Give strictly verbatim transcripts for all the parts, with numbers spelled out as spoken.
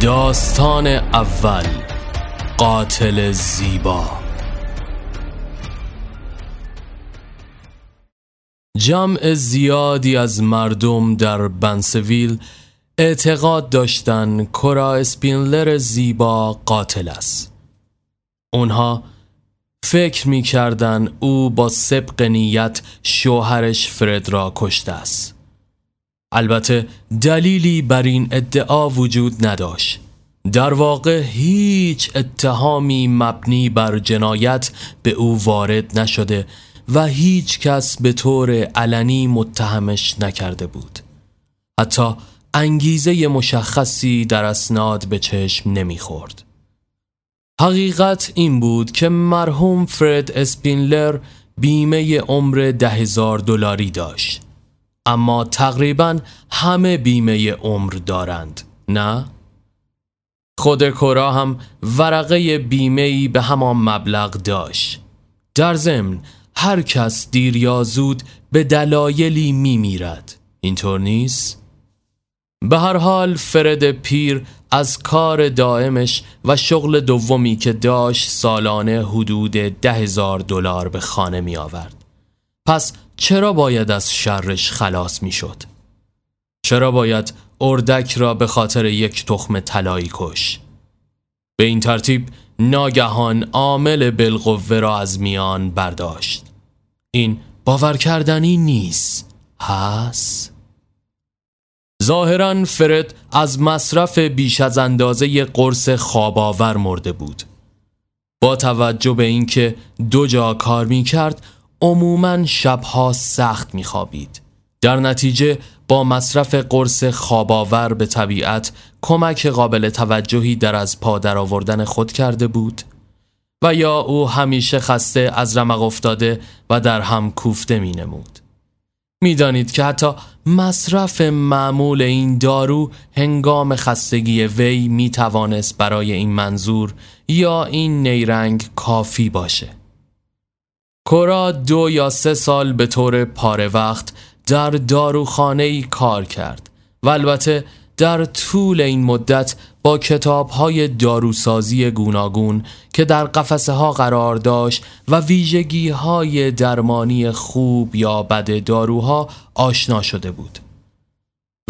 داستان اول قاتل زیبا. جمع زیادی از مردم در بنسویل اعتقاد داشتند کورا اسپینلر زیبا قاتل است. اونها فکر می کردن او با سبق نیت شوهرش فردرا کشته است. البته دلیلی بر این ادعا وجود نداشت. در واقع هیچ اتهامی مبنی بر جنایت به او وارد نشده و هیچ کس به طور علنی متهمش نکرده بود. حتی انگیزه مشخصی در اسناد به چشم نمیخورد. حقیقت این بود که مرحوم فرد اسپینلر بیمه عمر ده هزار دلاری داشت. اما تقریباً همه بیمه عمر دارند، نه؟ خود کورا هم ورقه بیمه‌ای به همان مبلغ داشت. در ضمن هر کس دیر یا زود به دلایلی می‌میرد، اینطور نیست؟ به هر حال فرد پیر از کار دائمش و شغل دومی که داشت سالانه حدود ده هزار دلار به خانه می آورد. پس چرا باید از شرش خلاص می شد؟ چرا باید اردک را به خاطر یک تخم طلایی کش؟ به این ترتیب ناگهان عامل بالقوه را از میان برداشت. این باور کردنی نیست، هست؟ ظاهراً فرد از مصرف بیش از اندازه قرص خواباور مرده بود. با توجه به اینکه دو جا کار می کرد، عموماً شبها سخت می خوابید. در نتیجه با مصرف قرص خواباور به طبیعت کمک قابل توجهی در از پا در آوردن خود کرده بود و یا او همیشه خسته از رمق افتاده و در هم کوفته می نمود. می دانید که حتی مصرف معمول این دارو هنگام خستگی وی می توانست برای این منظور یا این نیرنگ کافی باشه. کورا دو یا سه سال به طور پاره وقت در داروخانه‌ای کار کرد و البته در طول این مدت با کتاب‌های داروسازی گوناگون که در قفسه‌ها قرار داشت و ویژگی‌های درمانی خوب یا بد داروها آشنا شده بود.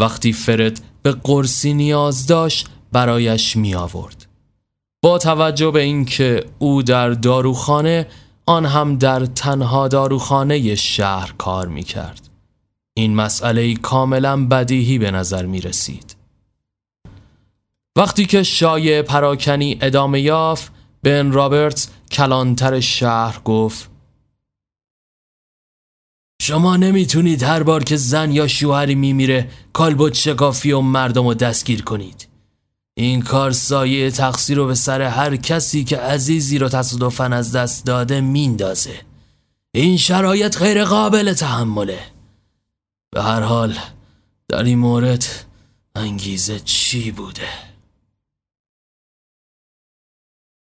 وقتی فرد به قرصی نیاز داشت برایش می آورد. با توجه به اینکه او در داروخانه، آن هم در تنها داروخانه شهر کار می کرد، این مسئله کاملا بدیهی به نظر می رسید. وقتی که شایعه پراکنی ادامه یافت، بن رابرتس کلانتر شهر گفت: شما نمیتونید هر بار که زن یا شوهری میمیره کالبد شکافی و مردم رو دستگیر کنید. این کار سایه تقصیر رو به سر هر کسی که عزیزی رو تصادفاً از دست داده میندازه. این شرایط غیر قابل تحمله. به هر حال در این مورد انگیزه چی بوده؟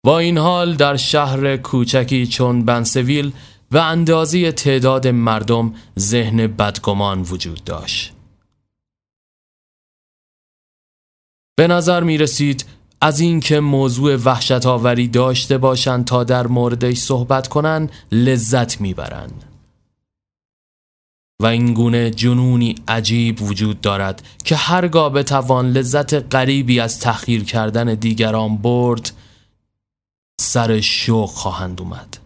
با این حال در شهر کوچکی چون بنسویل و اندازه تعداد مردم ذهن بدگمان وجود داشت. به نظر می رسید از اینکه موضوع وحشت آوری داشته باشند تا در موردش صحبت کنن لذت می برن. و این گونه جنونی عجیب وجود دارد که هرگاه بتوان لذت غریبی از تحقیر کردن دیگران برد، سر شوق خواهند اومد.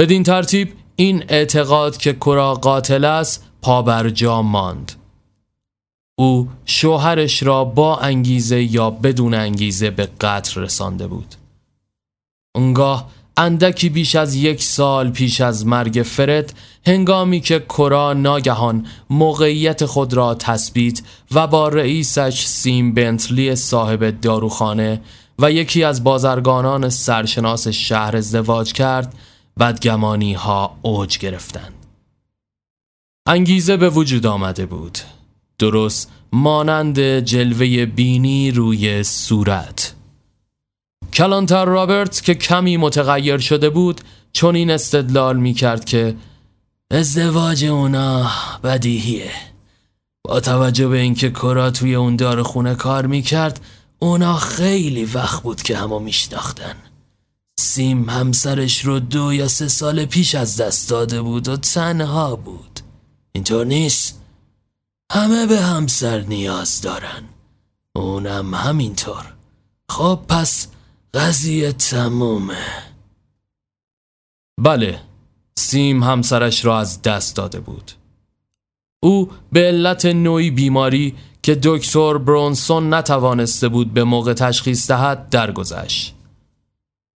بدین ترتیب این اعتقاد که کورا قاتل است پا بر جا ماند. او شوهرش را با انگیزه یا بدون انگیزه به قتل رسانده بود. اونگاه اندکی بیش از یک سال پیش از مرگ فرد، هنگامی که کورا ناگهان موقعیت خود را تثبیت و با رئیسش سیم بنتلی صاحب داروخانه و یکی از بازرگانان سرشناس شهر ازدواج کرد، بدگمانی ها اوج گرفتند. انگیزه به وجود آمده بود، درست مانند جلوه بینی روی صورت. کلانتر رابرت که کمی متغیر شده بود چون این استدلال می کرد که ازدواج اونا بدیهیه. با توجه به اینکه کورا توی اون داروخونه کار می کرد، اونا خیلی وقت بود که همو میشناختن. سیم همسرش رو دو یا سه سال پیش از دست داده بود و تنها بود. اینطور نیست؟ همه به همسر نیاز دارن، اونم همینطور. خب پس قضیه تمومه. بله، سیم همسرش را از دست داده بود. او به علت نوعی بیماری که دکتر برانسون نتوانسته بود به موقع تشخیص دهد درگذشت.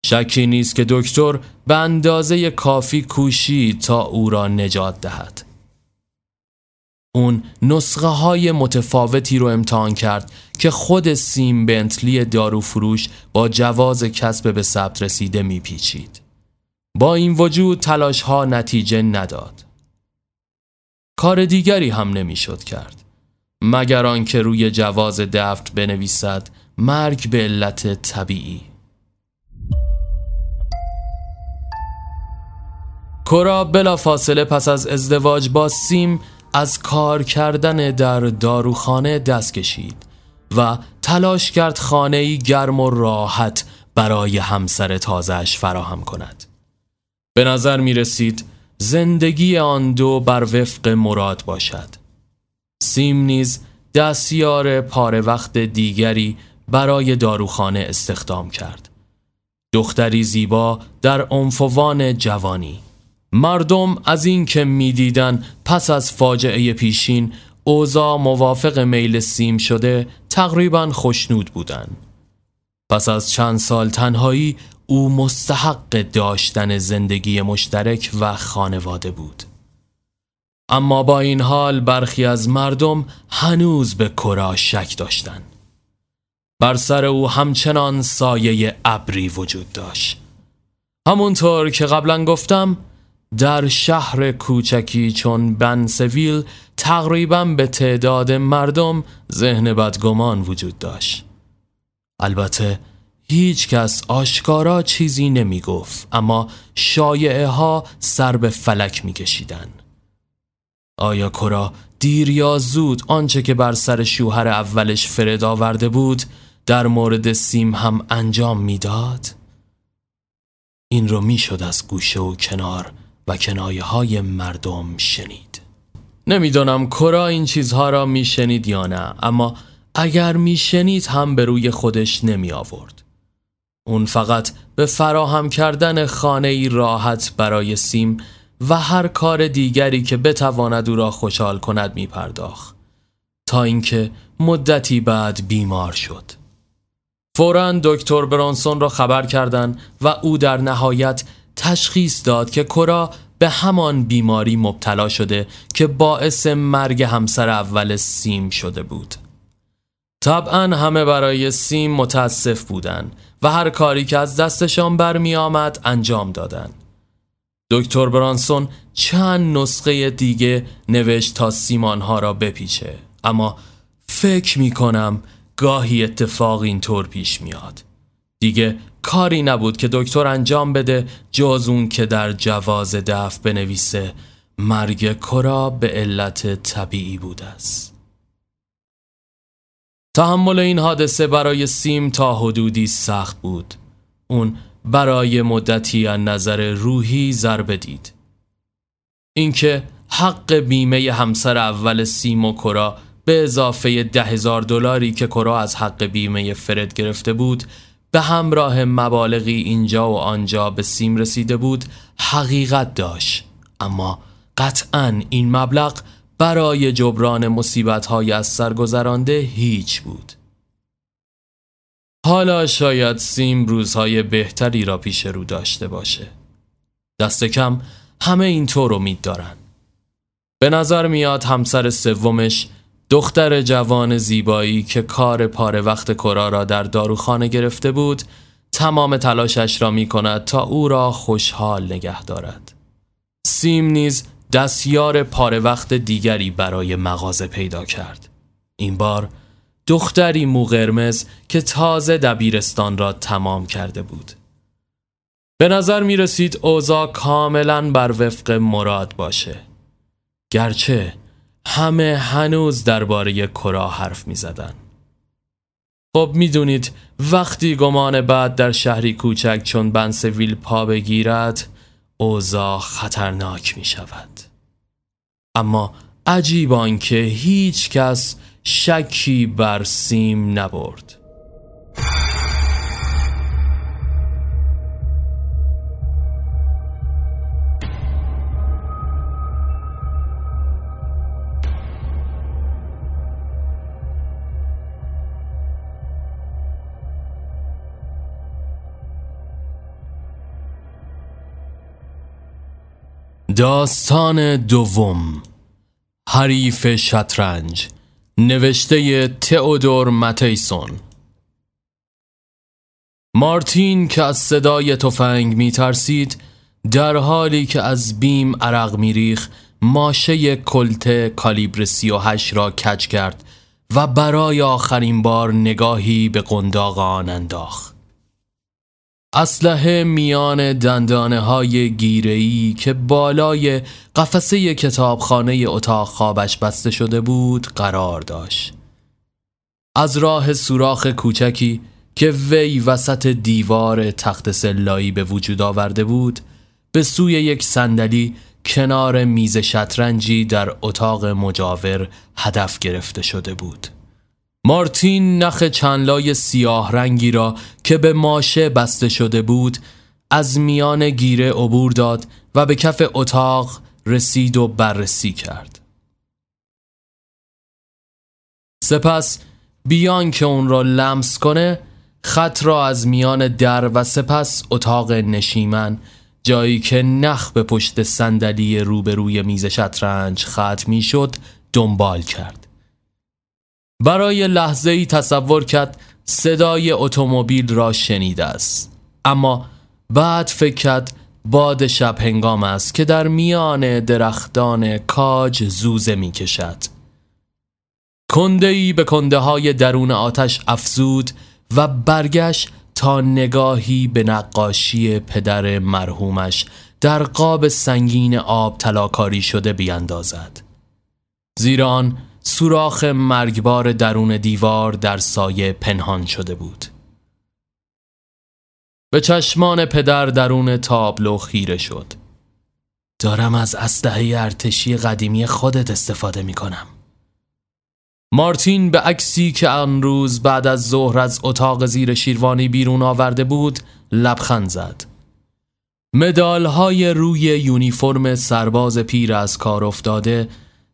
شکی نیست که دکتر به اندازه کافی کوشید تا او را نجات دهد. اون نسخه های متفاوتی رو امتحان کرد که خود سیم بنتلی داروفروش با جواز کسب به ثبت رسیده میپیچید. با این وجود تلاش ها نتیجه نداد. کار دیگری هم نمیشد کرد مگر آنکه روی جواز دفت بنویسد مرگ به علت طبیعی. کورا بلافاصله پس از ازدواج با سیم از کار کردن در داروخانه دست کشید و تلاش کرد خانه‌ای گرم و راحت برای همسر تازه‌اش فراهم کند. به نظر می رسید زندگی آن دو بر وفق مراد باشد. سیم نیز دستیار پاره وقت دیگری برای داروخانه استخدام کرد. دختری زیبا در عنفوان جوانی. مردم از این که می دیدن پس از فاجعه پیشین اوضاع موافق میل سیم شده تقریبا خوشنود بودن. پس از چند سال تنهایی او مستحق داشتن زندگی مشترک و خانواده بود. اما با این حال برخی از مردم هنوز به کورا شک داشتند. بر سر او همچنان سایه ابری وجود داشت. همونطور که قبلا گفتم در شهر کوچکی چون بنسویل تقریباً به تعداد مردم ذهن بدگمان وجود داشت. البته هیچ کس آشکارا چیزی نمی گفت، اما شایعه ها سر به فلک می کشیدن. آیا کورا دیر یا زود آنچه که بر سر شوهر اولش فرد آورده بود در مورد سیم هم انجام می داد؟ این رو می شد از گوشه و کنار و کنایه های مردم شنید. نمیدانم کورا این چیزها را می شنید یا نه، اما اگر می شنید هم به روی خودش نمی آورد. اون فقط به فراهم کردن خانه‌ای راحت برای سیم و هر کار دیگری که بتواند او را خوشحال کند می پرداخت، تا اینکه مدتی بعد بیمار شد. فوراً دکتر برانسون را خبر کردند و او در نهایت تشخیص داد که کورا به همان بیماری مبتلا شده که باعث مرگ همسر اول سیم شده بود. طبعا همه برای سیم متاسف بودند و هر کاری که از دستشان برمی آمد انجام دادند. دکتر برانسون چند نسخه دیگه نوشت تا سیم آنها را بپیچه، اما فکر می کنم گاهی اتفاق اینطور پیش میاد. دیگه کاری نبود که دکتر انجام بده جز اون که در جواز دفن بنویسه مرگ کورا به علت طبیعی بوده است. تحمل این حادثه برای سیم تا حدودی سخت بود. اون برای مدتی از نظر روحی ضربه دید. اینکه حق بیمه همسر اول سیم و کورا به اضافه ده هزار دلاری که کورا از حق بیمه فرد گرفته بود به همراه مبالغی اینجا و آنجا به سیم رسیده بود حقیقت داشت، اما قطعاً این مبلغ برای جبران مصیبت‌های از سر گذرانده هیچ بود. حالا شاید سیم روزهای بهتری را پیش رو داشته باشه. دست کم همه اینطور امید دارن. به نظر میاد همسر سومش، دختر جوان زیبایی که کار پاره وقت کورا را در داروخانه گرفته بود، تمام تلاشش را می کند تا او را خوشحال نگه دارد. سیم نیز دستیار پاره وقت دیگری برای مغازه پیدا کرد. این بار دختری مو قرمز که تازه دبیرستان را تمام کرده بود. به نظر می رسید اوضاع کاملا بر وفق مراد باشه. گرچه همه هنوز درباره کورا حرف می زدن. خب میدونید وقتی گمان بعد در شهری کوچک چون بنسویل پا بگیرد اوضاع خطرناک می شود. اما عجیب آن که هیچ کس شکی بر سیم نبرد. داستان دوم، حریف شطرنج، نوشته تئودور متیسن. مارتین که از صدای تفنگ میترسید، در حالی که از بیم عرق میریخ ماشه کلت کالیبر سی و هشت را کج کرد و برای آخرین بار نگاهی به قنداق آن انداخت. اسلحه میان دندانه های گیره‌ای که بالای قفسه کتابخانه اتاق خوابش بسته شده بود قرار داشت. از راه سوراخ کوچکی که وی وسط دیوار تخت سلایی به وجود آورده بود به سوی یک صندلی کنار میز شطرنجی در اتاق مجاور هدف گرفته شده بود. مارتین نخ چنلای سیاه رنگی را که به ماشه بسته شده بود از میان گیره عبور داد و به کف اتاق رسید و بررسی کرد. سپس بیان که اون را لمس کنه خط را از میان در و سپس اتاق نشیمن، جایی که نخ به پشت صندلی روبروی میز شطرنج ختم می‌شد، دنبال کرد. برای لحظه‌ای تصور کرد صدای اتومبیل را شنیده است، اما بعد فکر کرد باد شب هنگام است که در میان درختان کاج زوزه می‌کشد. کنده‌ای به کنده‌های درون آتش افزود و برگشت تا نگاهی به نقاشی پدر مرحومش در قاب سنگین آب طلاکاری شده بیاندازد. زیر آن سوراخ مرگبار درون دیوار در سایه پنهان شده بود. به چشمان پدر درون تابلو خیره شد. دارم از اسلحه ارتشی قدیمی خودت استفاده می کنم. مارتین به عکسی که آن روز بعد از ظهر از اتاق زیر شیروانی بیرون آورده بود لبخند زد. مدال‌های روی یونیفرم سرباز پیر از کار افتاده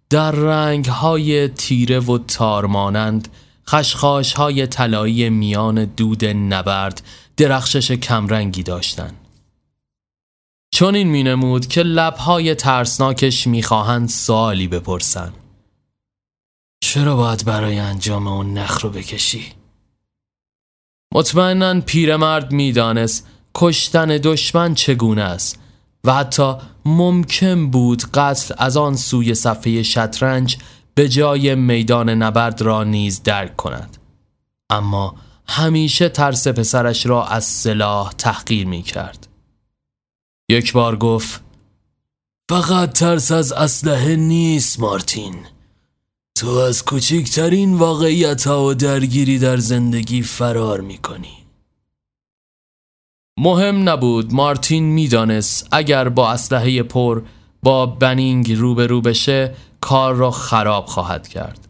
در رنگ‌های تیره و تارمانند، خشخاش‌های طلایی میان دود نبرد درخشش کمرنگی داشتند. چون این می‌نمود که لب‌های ترسناکش می‌خواهند سوالی بپرسند. چرا باید برای انجام اون نخ رو بکشی؟ مطمئناً پیرمرد می‌دانست کشتن دشمن چگونه است و حتی ممکن بود قتل از آن سوی صفحه شطرنج به جای میدان نبرد را نیز درک کند، اما همیشه ترس پسرش را از سلاح تحقیر می کرد. یک بار گفت فقط ترس از اسلحه نیست مارتین، تو از کوچکترین واقعیت ها و درگیری در زندگی فرار می کنی. مهم نبود، مارتین میدانست اگر با اسلحه پر با بنینگ روبرو بشه کار را خراب خواهد کرد.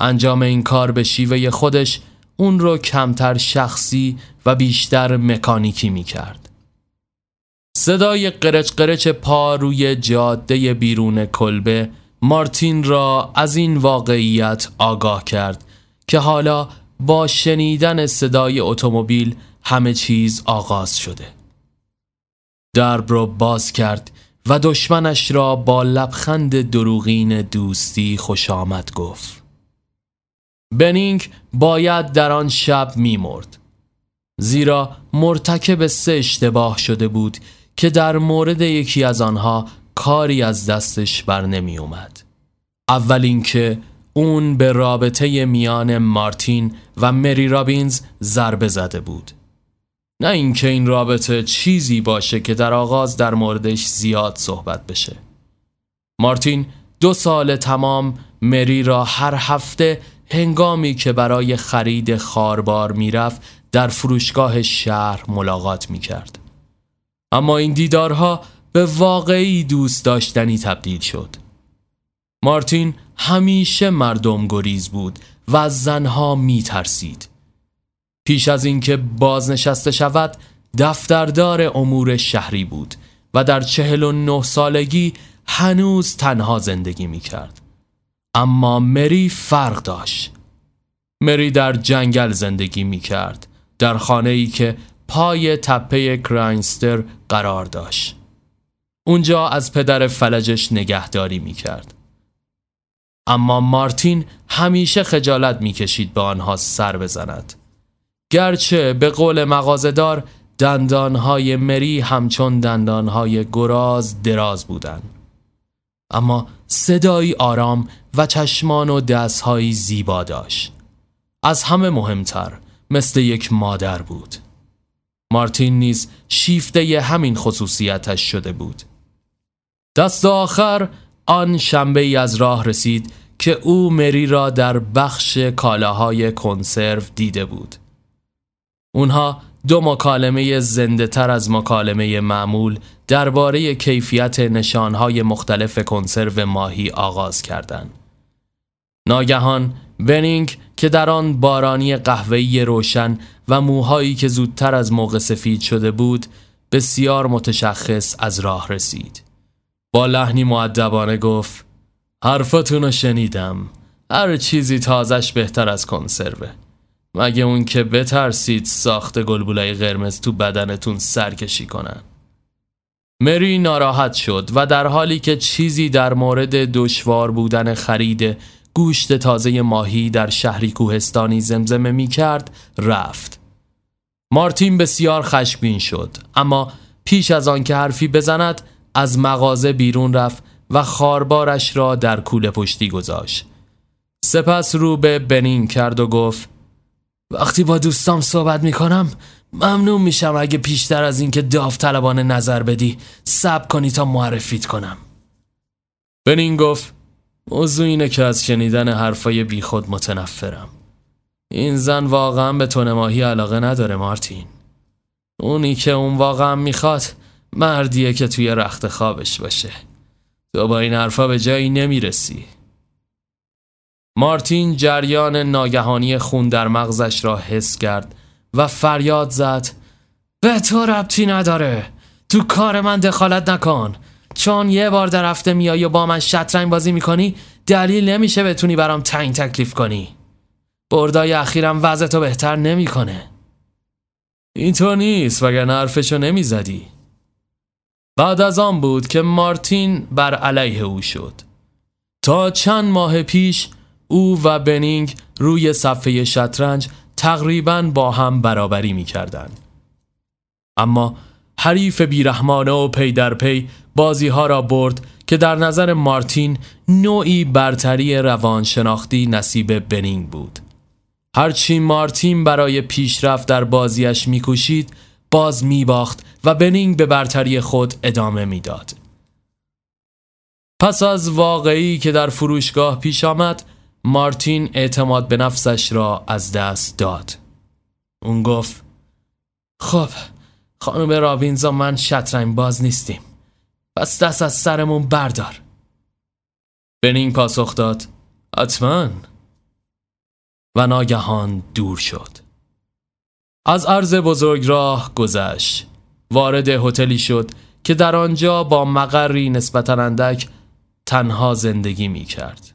انجام این کار به شیوه خودش اون رو کمتر شخصی و بیشتر مکانیکی میکرد. صدای قرچ قرچ پا روی جاده بیرون کلبه مارتین را از این واقعیت آگاه کرد که حالا با شنیدن صدای اتومبیل همه چیز آغاز شده. درب را باز کرد و دشمنش را با لبخند دروغین دوستی خوش آمد گفت. بنینگ باید در آن شب می‌مرد، زیرا مرتکب سه اشتباه شده بود که در مورد یکی از آنها کاری از دستش بر نمی اومد. اول اینکه اون به رابطه میان مارتین و مری رابینز ضربه زده بود، نه اینکه این رابطه چیزی باشه که در آغاز در موردش زیاد صحبت بشه. مارتین دو سال تمام مری را هر هفته هنگامی که برای خرید خاربار میرفت در فروشگاه شهر ملاقات میکرد. اما این دیدارها به واقعی دوست داشتنی تبدیل شد. مارتین همیشه مردم گریز بود و از زنها میترسید. پیش از اینکه بازنشسته شود دفتردار امور شهری بود و در چهل و نه سالگی هنوز تنها زندگی میکرد. اما مری فرق داشت. مری در جنگل زندگی میکرد، در خانه‌ای که پای تپه کراینستر قرار داشت. اونجا از پدر فلجش نگهداری میکرد. اما مارتین همیشه خجالت میکشید به آنها سر بزند. گرچه به قول مغازه‌دار دندانهای مری همچون دندانهای گراز دراز بودند، اما صدایی آرام و چشمان و دستهایی زیبا داشت. از همه مهمتر مثل یک مادر بود. مارتین نیز شیفته ی همین خصوصیتش شده بود. دست آخر آن شنبه ای از راه رسید که او مری را در بخش کالاهای کنسرو دیده بود. اونها دو مکالمه زنده تر از مکالمه معمول درباره کیفیت نشانهای مختلف کنسرو ماهی آغاز کردند. ناگهان بنینگ که در آن بارانی قهوه‌ای روشن و موهایی که زودتر از موقع سفید شده بود بسیار متشخص از راه رسید. با لحنی مؤدبانه گفت: حرفتونو شنیدم، هر چیزی تازش بهتر از کنسروه، مگه اون که بترسید ساخت گلبولای قرمز تو بدنتون سرکشی کنن. مری ناراحت شد و در حالی که چیزی در مورد دشوار بودن خرید گوشت تازه ماهی در شهری کوهستانی زمزمه می کرد رفت. مارتین بسیار خشمگین شد، اما پیش از آن که حرفی بزند از مغازه بیرون رفت و خاربارش را در کوله پشتی گذاشت. سپس رو به بنین کرد و گفت: وقتی با دوستام صحبت میکنم ممنون میشم اگه پیشتر از این که داوطلبانه نظر بدی صبر کنی تا معرفیت کنم. بنین گفت: موضوع اینه که از شنیدن حرفای بیخود متنفرم. این زن واقعا به تن ماهی علاقه نداره مارتین. اونی که اون واقعا میخواد مردیه که توی رخت خوابش باشه. تو با این حرفا به جایی نمیرسی. مارتین جریان ناگهانی خون در مغزش را حس کرد و فریاد زد: به تو ربطی نداره، تو کار من دخالت نکن، چون یه بار در هفته میای و با من شطرنج بازی میکنی دلیل نمیشه بتونی برام تعیین تکلیف کنی. بردای اخیرم وضعتو بهتر نمیکنه. اینطور نیست، وگرنه حرفشو نمیزدی. بعد از آن بود که مارتین بر علیه او شد. تا چند ماه پیش او و بنینگ روی صفحه شطرنج تقریباً با هم برابری می‌کردند. اما حریف بیرحمانه و پی در پی بازی‌ها را برد که در نظر مارتین نوعی برتری روانشناختی نصیب بنینگ بود. هرچی مارتین برای پیشرفت در بازیش می‌کوشید باز می‌باخت و بنینگ به برتری خود ادامه می‌داد. پس از واقعی که در فروشگاه پیش آمد، مارتین اعتماد به نفسش را از دست داد. اون گفت: خب خانم رابینز و من شطرنج باز نیستیم، پس دست از سرمون بردار. بنینگ پاسخ داد: حتما. و ناگهان دور شد. از عرض بزرگ راه گذشت، وارد هتلی شد که در آنجا با مقری نسبتاً اندک تنها زندگی می کرد.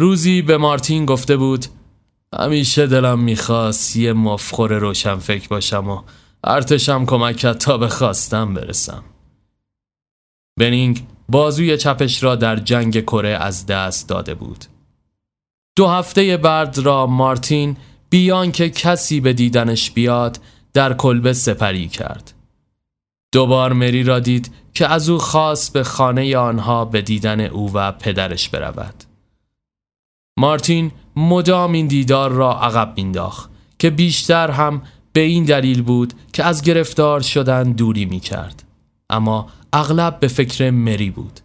روزی به مارتین گفته بود: همیشه دلم میخواست یه مفخور روشنفکر باشم و ارتشم کمک کرد تا به خواستم برسم. بنینگ بازوی چپش را در جنگ کره از دست داده بود. دو هفته بعد را مارتین بیان که کسی به دیدنش بیاد در کلبه سپری کرد. دوبار مری را دید که از او خواست به خانه آنها به دیدن او و پدرش برود. مارتین مدام این دیدار را عقب مینداخت که بیشتر هم به این دلیل بود که از گرفتار شدن دوری میکرد، اما اغلب به فکر مری بود.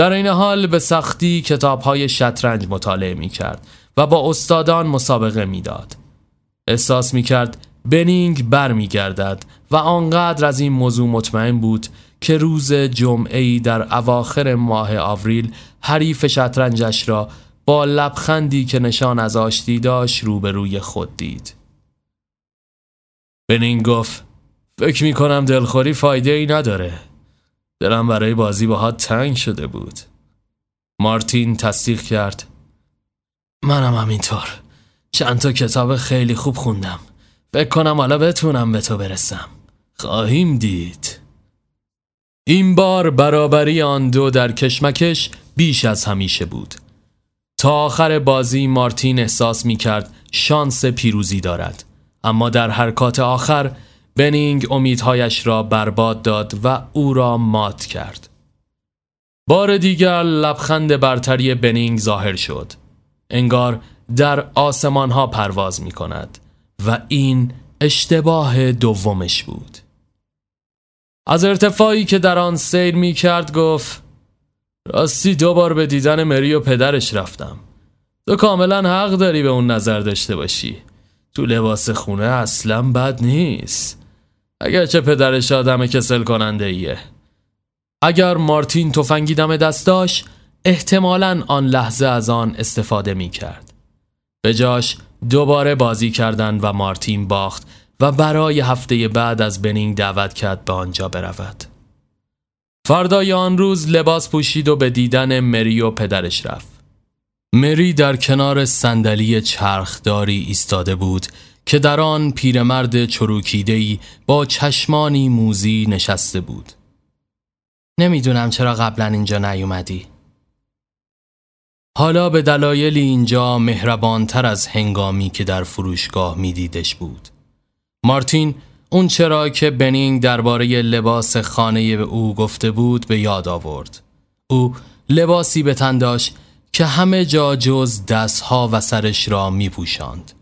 در این حال به سختی کتاب‌های شطرنج مطالعه می‌کرد و با استادان مسابقه می‌داد. احساس می‌کرد بنینگ برمیگردد و آنقدر از این موضوع مطمئن بود که روز جمعه‌ای در اواخر ماه آوریل حریف شطرنجش را با لبخندی که نشان از آشتی داشت روبروی خود دید. بنینگ گفت: فکر می‌کنم دلخوری فایده‌ای نداره. دلم برای بازی باهات تنگ شده بود. مارتین تصدیق کرد: منم همینطور. چند تا کتاب خیلی خوب خوندم. فکر کنم حالا بتونم به تو برسم. خواهیم دید. این بار برابری آن دو در کشمکش بیش از همیشه بود. تا آخر بازی مارتین احساس می‌کرد شانس پیروزی دارد، اما در حرکات آخر بنینگ امیدهایش را برباد داد و او را مات کرد. بار دیگر لبخند برتری بنینگ ظاهر شد، انگار در آسمانها پرواز می کند و این اشتباه دومش بود. از ارتفاعی که در آن سیر می کرد گفت: راستی دوبار به دیدن مری و پدرش رفتم. تو کاملا حق داری به اون نظر داشته باشی. تو لباس خونه اصلا بد نیست، اگرچه پدرش آدم کسل کننده ایه. اگر مارتین تفنگی دم دست داشت احتمالاً آن لحظه از آن استفاده می کرد. به جاش دوباره بازی کردند و مارتین باخت و برای هفته بعد از بنینگ دعوت کرد به آنجا برود. فردای آن روز لباس پوشید و به دیدن مری و پدرش رفت. مری در کنار صندلی چرخداری ایستاده بود که در آن پیرمرد چروکیده‌ای با چشمانی موزی نشسته بود. نمیدونم چرا قبلا اینجا نیومدی. حالا به دلایلی اینجا مهربانتر از هنگامی که در فروشگاه میدیدش بود. مارتین اون چرا که بنینگ درباره لباس خانه او گفته بود به یاد آورد. او لباسی به تن داشت که همه جا جز دستها و سرش را می پوشاند.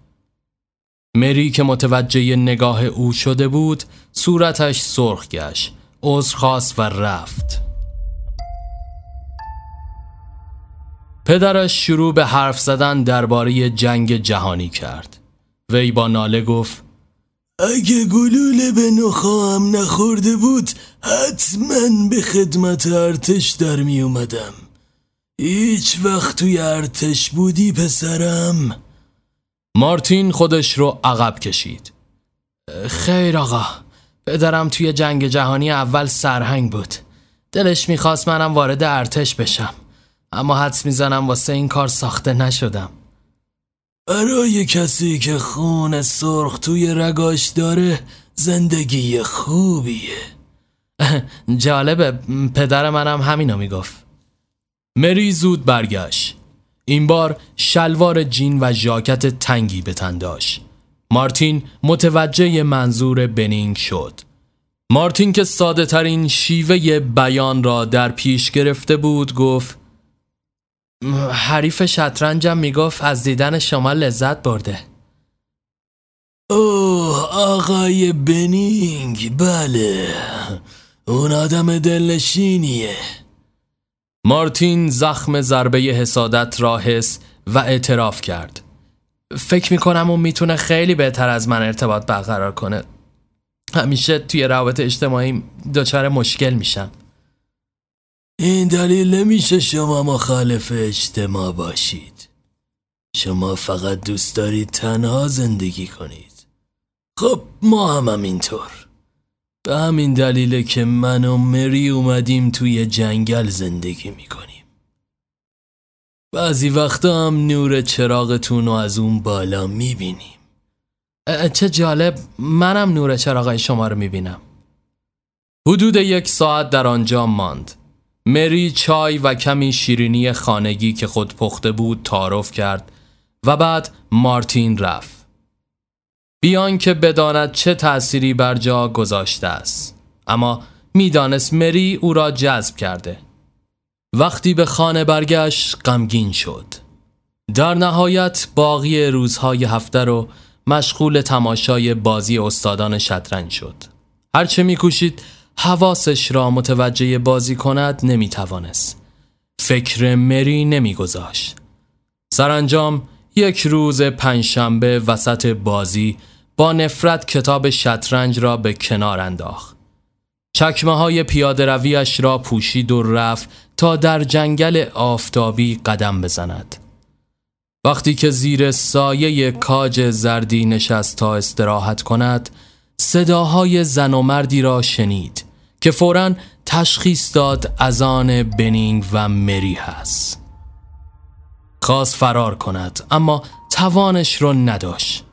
مری که متوجه نگاه او شده بود صورتش سرخ گشت، عذر خواست و رفت. پدرش شروع به حرف زدن درباره جنگ جهانی کرد. وی با ناله گفت: اگه گلوله به نخواهم نخورده بود حتما به خدمت ارتش در می اومدم. هیچ وقت توی ارتش بودی پسرم؟ مارتین خودش رو عقب کشید. خیر آقا، پدرم توی جنگ جهانی اول سرهنگ بود. دلش میخواست منم وارد ارتش بشم، اما حدس میزنم واسه این کار ساخته نشدم. برای کسی که خون سرخ توی رگاش داره زندگی خوبیه. جالبه، پدر منم همینو میگفت. مری زود برگشت. این بار شلوار جین و ژاکت تنگی به تن داشت. مارتین متوجه منظور بنینگ شد. مارتین که ساده ترین شیوه بیان را در پیش گرفته بود گفت: حریف شطرنجم میگفت از دیدن شما لذت برده. اوه آقای بنینگ، بله اون آدم دلنشینیه. مارتین زخم ضربه حسادت را حس و اعتراف کرد. فکر میکنم اون میتونه خیلی بهتر از من ارتباط برقرار کنه. همیشه توی روابط اجتماعی دچار مشکل میشم. این دلیل نمیشه شما مخالف اجتماع باشید. شما فقط دوست دارید تنها زندگی کنید. خب ما هم همینطور. به همین دلیله که من و مری اومدیم توی جنگل زندگی میکنیم. بعضی وقتا هم نور چراغتون رو از اون بالا میبینیم. چه جالب، منم نور چراغای شما رو میبینم. حدود یک ساعت در آنجا ماند. مری چای و کمی شیرینی خانگی که خود پخته بود تعارف کرد و بعد مارتین رفت، بیان که بداند چه تأثیری بر جا گذاشته است. اما میدانست مری او را جذب کرده. وقتی به خانه برگشت غمگین شد. در نهایت باقی روزهای هفته رو مشغول تماشای بازی استادان شطرنج شد. هرچه میکوشید حواسش را متوجه بازی کند نمیتوانست. فکر مری نمیگذاشت. سرانجام یک روز پنجشنبه وسط بازی با نفرت کتاب شطرنج را به کنار انداخت. چکمه های پیاده رویش را پوشید و رفت تا در جنگل آفتابی قدم بزند. وقتی که زیر سایه کاج زردی نشست تا استراحت کند، صداهای زن و مردی را شنید که فوراً تشخیص داد از آن بنینگ و مری هست. خواست فرار کند اما توانش را نداشت.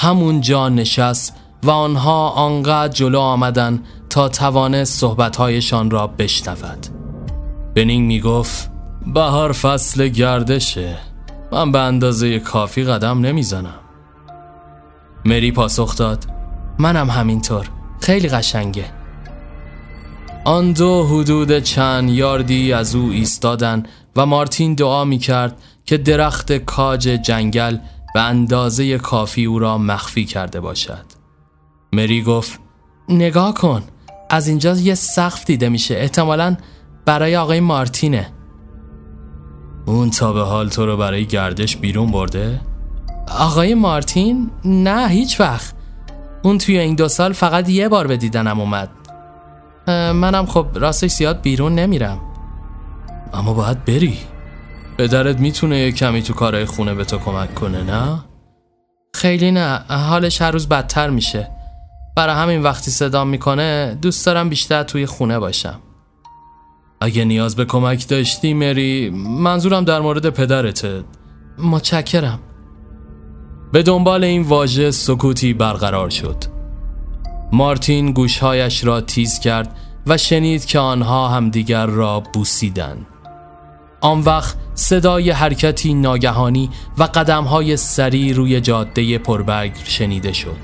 همونجا نشست و آنها آنقدر جلو آمدن تا توانست صحبتهایشان را بشنود. بنینگ می گفت بهار فصل گردشه، من به اندازه کافی قدم نمی زنم. مری پاسخ داد منم همینطور، خیلی قشنگه. آن دو حدود چند یاردی از او ایستادن و مارتین دعا می کرد که درخت کاج جنگل به اندازه کافی او را مخفی کرده باشد. مری گفت نگاه کن، از اینجا یه سقف دیده میشه، احتمالاً برای آقای مارتینه. اون تا به حال تو رو برای گردش بیرون برده؟ آقای مارتین؟ نه هیچ وقت. اون توی این دو سال فقط یه بار به دیدنم اومد. منم خب راستش زیاد بیرون نمیرم. اما باید بری. پدرت میتونه یه کمی تو کارهای خونه به تو کمک کنه نه؟ خیلی نه، حالش هر روز بدتر میشه. برای همین وقتی صدام میکنه دوست دارم بیشتر توی خونه باشم. اگه نیاز به کمک داشتی مری، منظورم در مورد پدرته. متشکرم. به دنبال این واژه سکوتی برقرار شد. مارتین گوشهایش را تیز کرد و شنید که آنها همدیگر را بوسیدند. آن وقت صدای حرکتی ناگهانی و قدمهای سریع روی جاده پربرگ شنیده شد.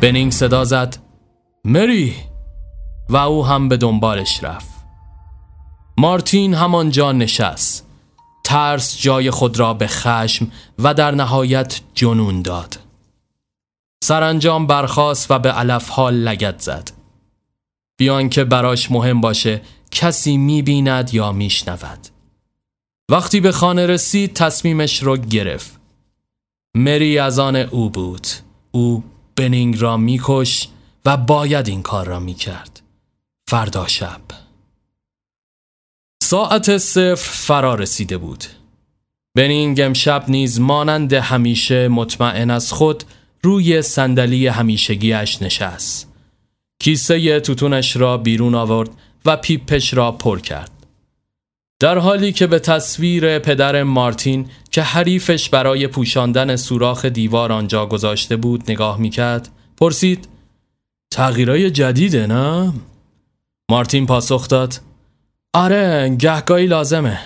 بنینگ صدا زد مری و او هم به دنبالش رفت. مارتین همانجا نشست. ترس جای خود را به خشم و در نهایت جنون داد. سرانجام برخاست و به علفها لگد زد. بیان که براش مهم باشه کسی می‌بیند یا می‌شنود. وقتی به خانه رسید تصمیمش رو گرفت. مری از آن او بود. او بنینگ را می‌کش و باید این کار را می‌کرد. فردا شب ساعت صفر فرا رسیده بود. بنینگ امشب نیز مانند همیشه مطمئن از خود روی صندلی همیشگیش نشست. کیسه توتونش را بیرون آورد و پیپش را پر کرد. در حالی که به تصویر پدر مارتین که حریفش برای پوشاندن سوراخ دیوار آنجا گذاشته بود نگاه میکرد، پرسید تغییرای جدیده نه؟ مارتین پاسخ داد آره، گهگاهی لازمه.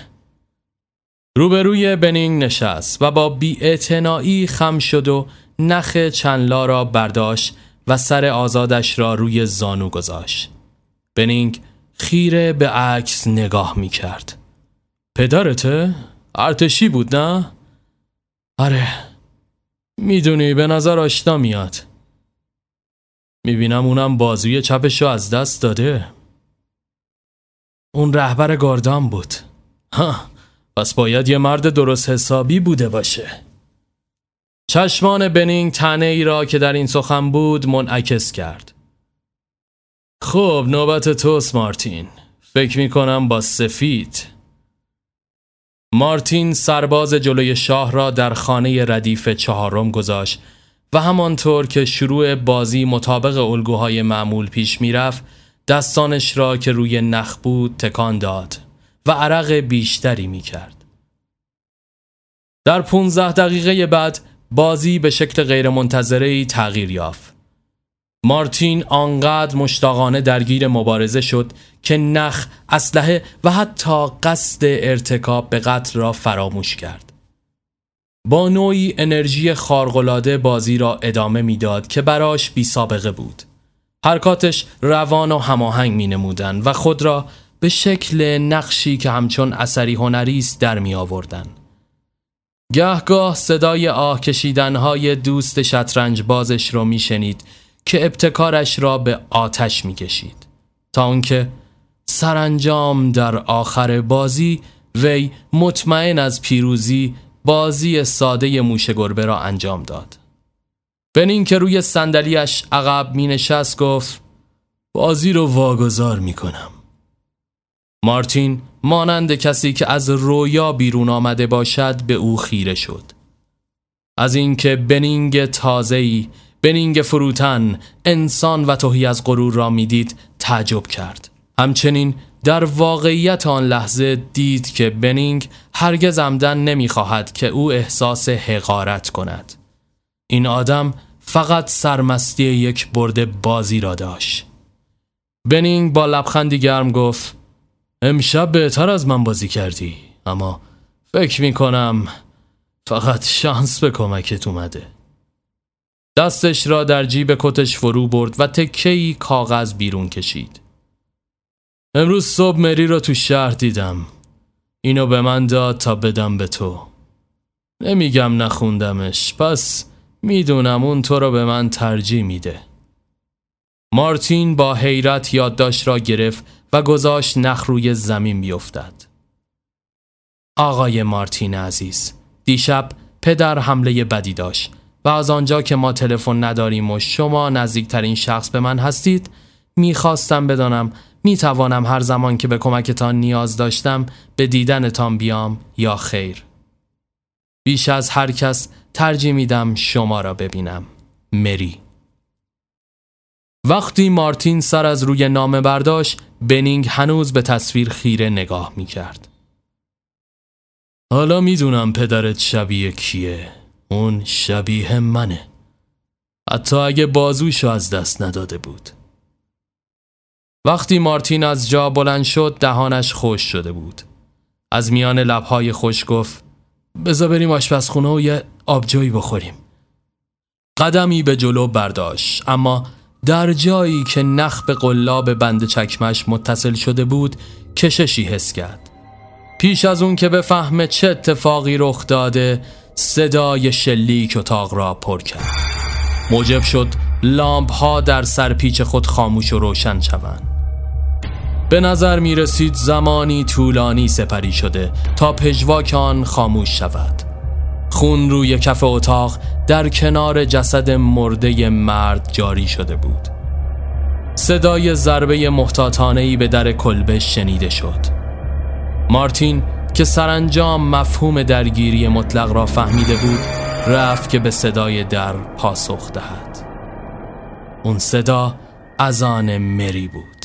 روبروی بنینگ نشست و با بی‌اعتنایی خم شد و نخ چنلا را برداشت و سر آزادش را روی زانو گذاشت. بنینگ خیره به عکس نگاه می کرد. پدرته؟ ارتشی بود نه؟ آره. میدونی به نظر آشنا میاد. میبینم اونم بازوی چپش را از دست داده. اون رهبر گاردان بود. ها، پس باید یه مرد درست حسابی بوده باشه. چشمان بنینگ طعنه ای را که در این سخن بود منعکس کرد. خب نوبت توست مارتین. فکر می کنم با سفید. مارتین سرباز جلوی شاه را در خانه ردیف چهارم گذاشت و همانطور که شروع بازی مطابق الگوهای معمول پیش می رفت، دستانش را که روی نخ بود تکان داد و عرق بیشتری می کرد. در پانزده دقیقه بعد بازی به شکل غیرمنتظره‌ای تغییر یافت. مارتین آنقدر مشتاقانه درگیر مبارزه شد که نخ، اسلحه و حتی قصد ارتکاب به قتل را فراموش کرد. با نوعی انرژی خارق‌العاده بازی را ادامه می‌داد که براش بی‌سابقه بود. حرکاتش روان و هماهنگ می‌نمودند و خود را به شکل نقشی که همچون اثری هنری است در می‌آوردند. گهگاه صدای آه کشیدن‌های دوست شطرنج بازش را می‌شنید که ابتکارش را به آتش می‌کشید تا آنکه سرانجام در آخر بازی وی مطمئن از پیروزی بازی ساده موش گربه را انجام داد. بنینگ که روی صندلی‌اش عقب می نشست گفت بازی رو واگذار می کنم. مارتین مانند کسی که از رویا بیرون آمده باشد به او خیره شد. از اینکه بنینگ تازه‌ای، بنینگ فروتن، انسان و تهی از غرور را میدید تعجب کرد. همچنین در واقعیت آن لحظه دید که بنینگ هرگز عمدن نمیخواهد که او احساس حقارت کند. این آدم فقط سرمستی یک برد بازی را داشت. بنینگ با لبخندی گرم گفت امشب بهتر از من بازی کردی، اما فکر میکنم فقط شانس به کمکت اومده. دستش را در جیب کتش فرو برد و تکه‌ای کاغذ بیرون کشید. امروز صبح مری را تو شهر دیدم. اینو به من داد تا بدم به تو. نمیگم نخوندمش، پس میدونم اون تو را به من ترجیح میده. مارتین با حیرت یادداشت را گرفت و گذاشت نخ روی زمین بیفتد. آقای مارتین عزیز، دیشب پدر حمله بدی داشت و از آنجا که ما تلفن نداریم و شما نزدیکترین شخص به من هستید، میخواستم بدانم میتوانم هر زمان که به کمکتان نیاز داشتم به دیدنتان بیام یا خیر. بیش از هر کس ترجیح میدم شما را ببینم. مری. وقتی مارتین سر از روی نامه برداشت، بنینگ هنوز به تصویر خیره نگاه میکرد. حالا میدونم پدرت شبیه کیه. اون شبیه منه. حتی اگه بازوشو از دست نداده بود. وقتی مارتین از جا بلند شد، دهانش خشک شده بود. از میان لبهای خشک گفت بذار بریم آشپزخونه و یه آبجویی بخوریم. قدمی به جلو برداشت، اما در جایی که نخ به قلاب بند چکمش متصل شده بود کششی حس کرد. پیش از اون که بفهمه چه اتفاقی رخ داده، صدای شلیک اتاق را پر کرد. موجب شد لامپ ها در سرپیچ خود خاموش و روشن شوند. به نظر می رسید زمانی طولانی سپری شده تا پژواک آن خاموش شود. خون روی کف اتاق در کنار جسد مرده مرد جاری شده بود. صدای ضربه محتاطانه‌ای به در کلبه شنیده شد. مارتین که سرانجام مفهوم درگیری مطلق را فهمیده بود، رفت که به صدای در پاسخ دهد. اون صدا اذان مری بود.